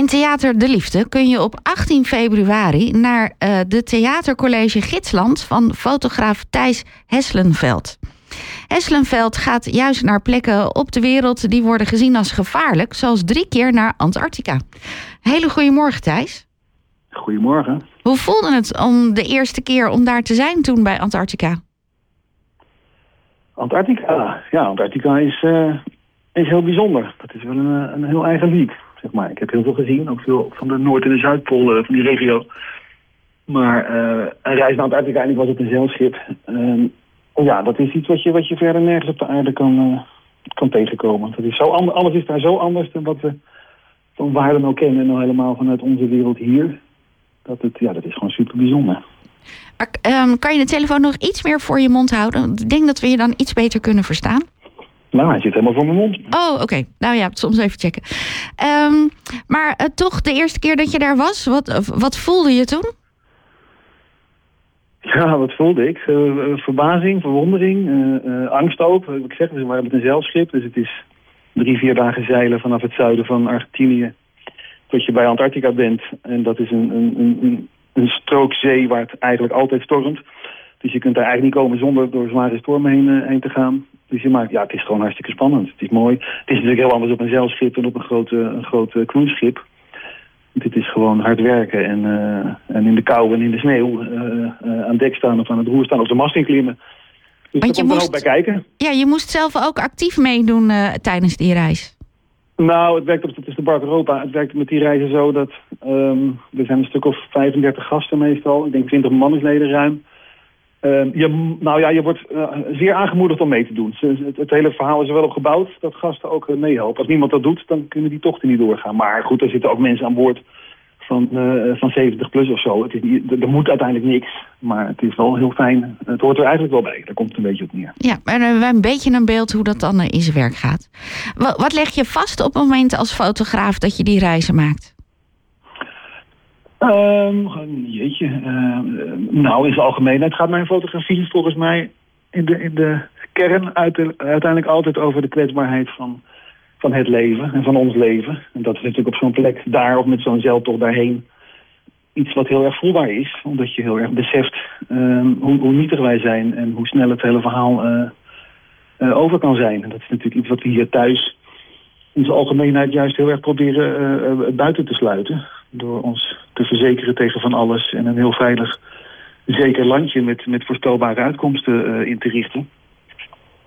In Theater De Liefde kun je op 18 februari naar de Theatercollege Gidsland van fotograaf Thijs Helsenfeld. Helsenfeld gaat juist naar plekken op de wereld die worden gezien als gevaarlijk, zoals 3 keer naar Antarctica. Hele goeiemorgen, Thijs. Goedemorgen. Hoe voelde het om de eerste keer om daar te zijn toen bij Antarctica? Antarctica is heel bijzonder. Dat is wel een heel eigen lied, zeg maar. Ik heb heel veel gezien, ook veel van de Noord- en de Zuidpool van die regio. Maar een reis naar Antarctica, en ik was op een zeilschip. Dat is iets wat je verder nergens op de aarde kan tegenkomen. Dat is zo anders, alles is daar zo anders dan wat we van waar dan ook kennen. En al helemaal vanuit onze wereld hier. Dat is gewoon super bijzonder. Maar kan je de telefoon nog iets meer voor je mond houden? Ik denk dat we je dan iets beter kunnen verstaan. Nou, hij zit helemaal voor mijn mond. Oh, oké. Nou ja, soms even checken. Maar toch, de eerste keer dat je daar was, wat voelde je toen? Ja, wat voelde ik? Verbazing, verwondering, angst ook. Ik zeg, we waren met een zeilschip, dus het is 3-4 dagen zeilen vanaf het zuiden van Argentinië tot je bij Antarctica bent. En dat is een strook zee waar het eigenlijk altijd stormt. Dus je kunt daar eigenlijk niet komen zonder door zware stormen heen te gaan. Dus je maakt, het is gewoon hartstikke spannend. Het is mooi. Het is natuurlijk heel anders op een zeilschip dan op een groot cruiseschip. Dit is gewoon hard werken en in de kou en in de sneeuw aan dek staan of aan het roer staan of de mast in klimmen. Dus daar komt er ook bij kijken. Ja, je moest zelf ook actief meedoen tijdens die reis. Nou, het werkt het is de Bark Europa. Het werkt met die reizen zo dat er zijn een stuk of 35 gasten meestal. Ik denk 20 mannesleden ruim. Je wordt zeer aangemoedigd om mee te doen. Het hele verhaal is er wel op gebouwd dat gasten ook meehelpen. Als niemand dat doet, dan kunnen die tochten niet doorgaan. Maar goed, er zitten ook mensen aan boord van 70 plus of zo. Er moet uiteindelijk niks, maar het is wel heel fijn. Het hoort er eigenlijk wel bij. Daar komt het een beetje op neer. Ja, maar we hebben een beetje een beeld hoe dat dan in zijn werk gaat. Wat leg je vast op het moment als fotograaf dat je die reizen maakt? In zijn algemeenheid gaat mijn fotografie volgens mij in de kern uiteindelijk altijd over de kwetsbaarheid van het leven en van ons leven. En dat is natuurlijk op zo'n plek daar of met zo'n zeiltocht daarheen iets wat heel erg voelbaar is. Omdat je heel erg beseft hoe nietig wij zijn en hoe snel het hele verhaal over kan zijn. En dat is natuurlijk iets wat we hier thuis in zijn algemeenheid juist heel erg proberen buiten te sluiten. Door ons te verzekeren tegen van alles en een heel veilig, zeker landje met voorspelbare uitkomsten in te richten.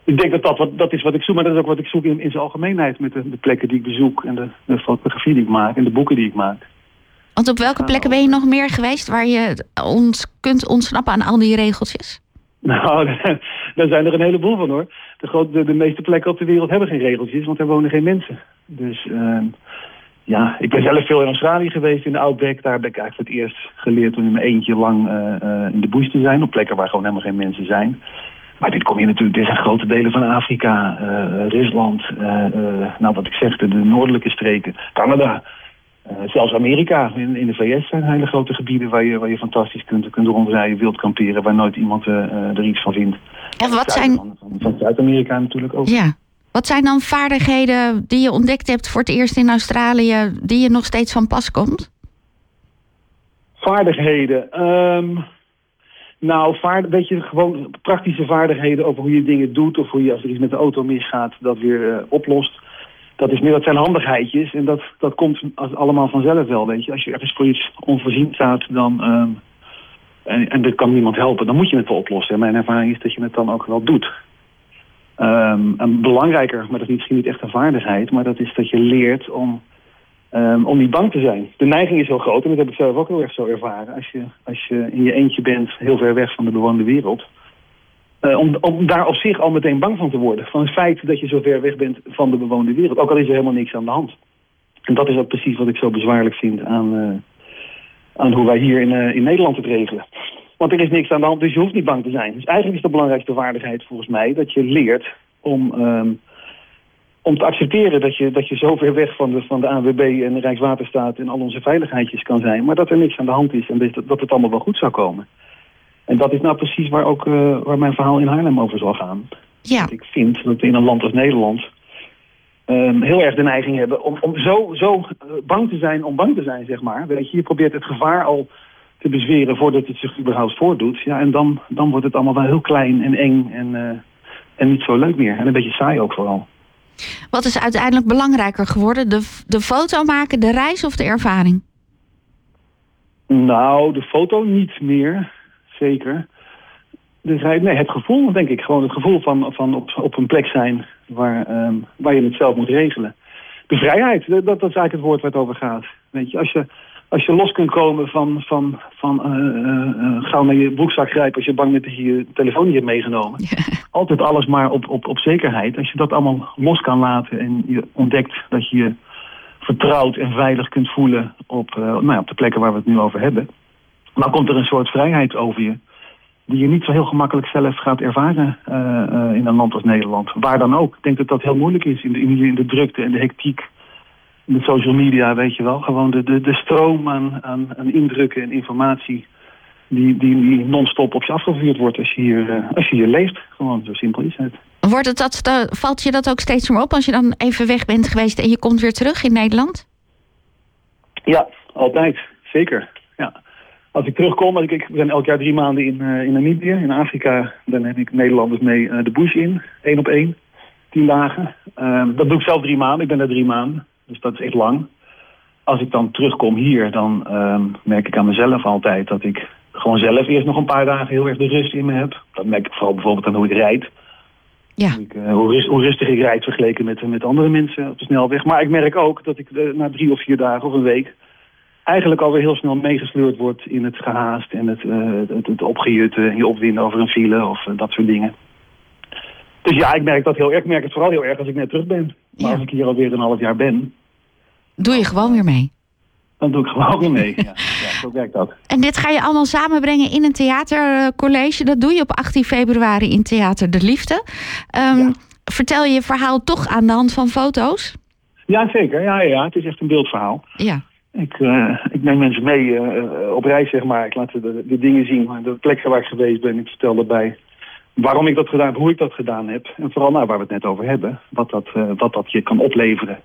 Ik denk dat is wat ik zoek, maar dat is ook wat ik zoek in zijn algemeenheid met de plekken die ik bezoek en de fotografie die ik maak en de boeken die ik maak. Want op welke plekken ben je nog meer geweest waar je ons kunt ontsnappen aan al die regeltjes? Nou, daar zijn er een heleboel van hoor. De meeste plekken op de wereld hebben geen regeltjes, want er wonen geen mensen. Dus... ik ben zelf veel in Australië geweest, in de Outback. Daar ben ik eigenlijk voor het eerst geleerd om in mijn eentje lang in de bush te zijn. Op plekken waar gewoon helemaal geen mensen zijn. Maar dit kom je natuurlijk, dit zijn grote delen van Afrika, Rusland. Wat ik zeg, de noordelijke streken, Canada. Zelfs Amerika, in de VS zijn hele grote gebieden waar je fantastisch kunt rondrijden, wild kamperen, waar nooit iemand er iets van vindt. En wat zijn... Van Zuid-Amerika natuurlijk ook. Ja. Wat zijn dan vaardigheden die je ontdekt hebt voor het eerst in Australië, die je nog steeds van pas komt? Vaardigheden. Gewoon praktische vaardigheden over hoe je dingen doet of hoe je als er iets met de auto misgaat dat weer oplost. Dat zijn handigheidjes en dat komt allemaal vanzelf wel, weet je. Als je ergens voor iets onvoorzien staat, dan en er kan niemand helpen, dan moet je het wel oplossen. En mijn ervaring is dat je het dan ook wel doet. En belangrijker, maar dat is misschien niet echt een vaardigheid, maar dat is dat je leert om niet bang te zijn. De neiging is heel groot en dat heb ik zelf ook heel erg zo ervaren. Als je in je eentje bent, heel ver weg van de bewoonde wereld, om daar op zich al meteen bang van te worden. Van het feit dat je zo ver weg bent van de bewoonde wereld, ook al is er helemaal niks aan de hand. En dat is ook precies wat ik zo bezwaarlijk vind aan hoe wij hier in Nederland het regelen. Want er is niks aan de hand, dus je hoeft niet bang te zijn. Dus eigenlijk is de belangrijkste vaardigheid volgens mij dat je leert om te accepteren dat je zo ver weg van de ANWB en de Rijkswaterstaat en al onze veiligheidjes kan zijn. Maar dat er niks aan de hand is en dat het allemaal wel goed zou komen. En dat is nou precies waar mijn verhaal in Haarlem over zal gaan. Ja. Ik vind dat in een land als Nederland heel erg de neiging hebben om zo bang te zijn om bang te zijn, zeg maar. Weet je, je probeert het gevaar al te bezweren voordat het zich überhaupt voordoet. Ja, en dan wordt het allemaal wel heel klein en eng en niet zo leuk meer. En een beetje saai ook vooral. Wat is uiteindelijk belangrijker geworden? De foto maken, de reis of de ervaring? Nou, de foto niet meer, zeker. Dus nee, het gevoel, denk ik. Gewoon het gevoel van op een plek zijn waar je het zelf moet regelen. De vrijheid, dat is eigenlijk het woord waar het over gaat. Weet je, als je los kunt komen van gauw naar je broekzak grijpen als je bang bent dat je je telefoon niet hebt meegenomen. Ja. Altijd alles maar op zekerheid. Als je dat allemaal los kan laten en je ontdekt dat je je vertrouwd en veilig kunt voelen op de plekken waar we het nu over hebben. Dan komt er een soort vrijheid over je die je niet zo heel gemakkelijk zelf gaat ervaren in een land als Nederland. Waar dan ook. Ik denk dat dat heel moeilijk is in de drukte en de hectiek. De social media, weet je wel. Gewoon de stroom aan indrukken en informatie die non-stop op je afgevuurd wordt als je hier leeft. Gewoon, zo simpel is het. Valt je dat ook steeds meer op als je dan even weg bent geweest en je komt weer terug in Nederland? Ja, altijd. Zeker. Ja. Als ik terugkom, ik ben elk jaar 3 maanden in Namibië, in Afrika. Dan neem ik Nederlanders mee de bush in, 1 op 1, 10 dagen. Dat doe ik zelf 3 maanden, ik ben er 3 maanden. Dus dat is echt lang. Als ik dan terugkom hier, dan merk ik aan mezelf altijd dat ik gewoon zelf eerst nog een paar dagen heel erg de rust in me heb. Dat merk ik vooral bijvoorbeeld aan hoe ik rijd. Ja. Hoe rustig ik rijd vergeleken met andere mensen op de snelweg. Maar ik merk ook dat ik na 3 of 4 dagen of een week eigenlijk alweer heel snel meegesleurd wordt in het gehaast en het opgejutten en je opwinden over een file of dat soort dingen. Dus ja, ik merk dat heel erg. Ik merk het vooral heel erg als ik net terug ben. Maar ja. Als ik hier alweer een half jaar ben, doe je gewoon weer mee? Dan doe ik gewoon weer mee, ja. Ja, zo werkt dat. En dit ga je allemaal samenbrengen in een theatercollege. Dat doe je op 18 februari in Theater De Liefde. Ja. Vertel je verhaal toch aan de hand van foto's? Ja, zeker. Ja. Het is echt een beeldverhaal. Ja. Ik neem mensen mee op reis, zeg maar. Ik laat ze de dingen zien, de plekken waar ik geweest ben. Ik vertel erbij waarom ik dat gedaan heb, hoe ik dat gedaan heb. En vooral waar we het net over hebben. Wat dat je kan opleveren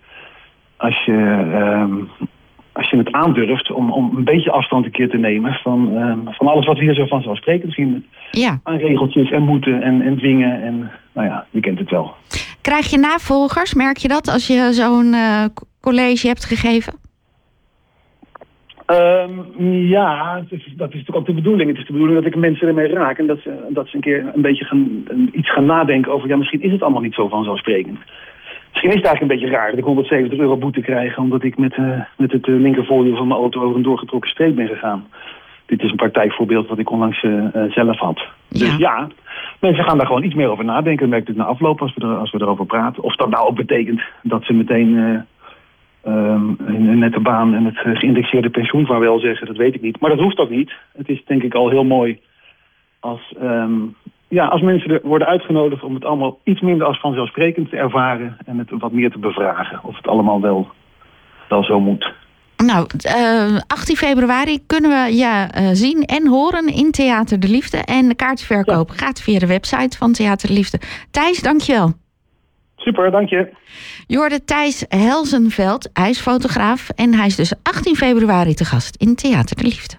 als je het aandurft om een beetje afstand een keer te nemen van alles wat we hier zo vanzelfsprekend zien. Ja. Aan regeltjes en moeten en dwingen. En nou ja, je kent het wel. Krijg je navolgers? Merk je dat als je zo'n college hebt gegeven? Ja, dat is natuurlijk ook de bedoeling. Het is de bedoeling dat ik mensen ermee raak en dat ze een keer een beetje iets gaan nadenken over, ja, misschien is het allemaal niet zo vanzelfsprekend. Misschien is het eigenlijk een beetje raar dat ik €170 boete krijg omdat ik met het linkervoorwiel van mijn auto over een doorgetrokken streep ben gegaan. Dit is een praktijkvoorbeeld wat ik onlangs zelf had. Ja. Dus ja, mensen gaan daar gewoon iets meer over nadenken. Dat merk ik na afloop als we erover praten. Of dat nou ook betekent dat ze meteen een nette baan en het geïndexeerde pensioen van wel zeggen, dat weet ik niet. Maar dat hoeft ook niet. Het is denk ik al heel mooi als mensen er worden uitgenodigd om het allemaal iets minder als vanzelfsprekend te ervaren en het wat meer te bevragen of het allemaal wel zo moet. Nou, 18 februari kunnen we zien en horen in Theater De Liefde. En de kaartverkoop gaat via de website van Theater De Liefde. Thijs, dankjewel. Super, dank je. Je hoorde Thijs Helsenfeld, hij is fotograaf en hij is dus 18 februari te gast in Theater De Liefde.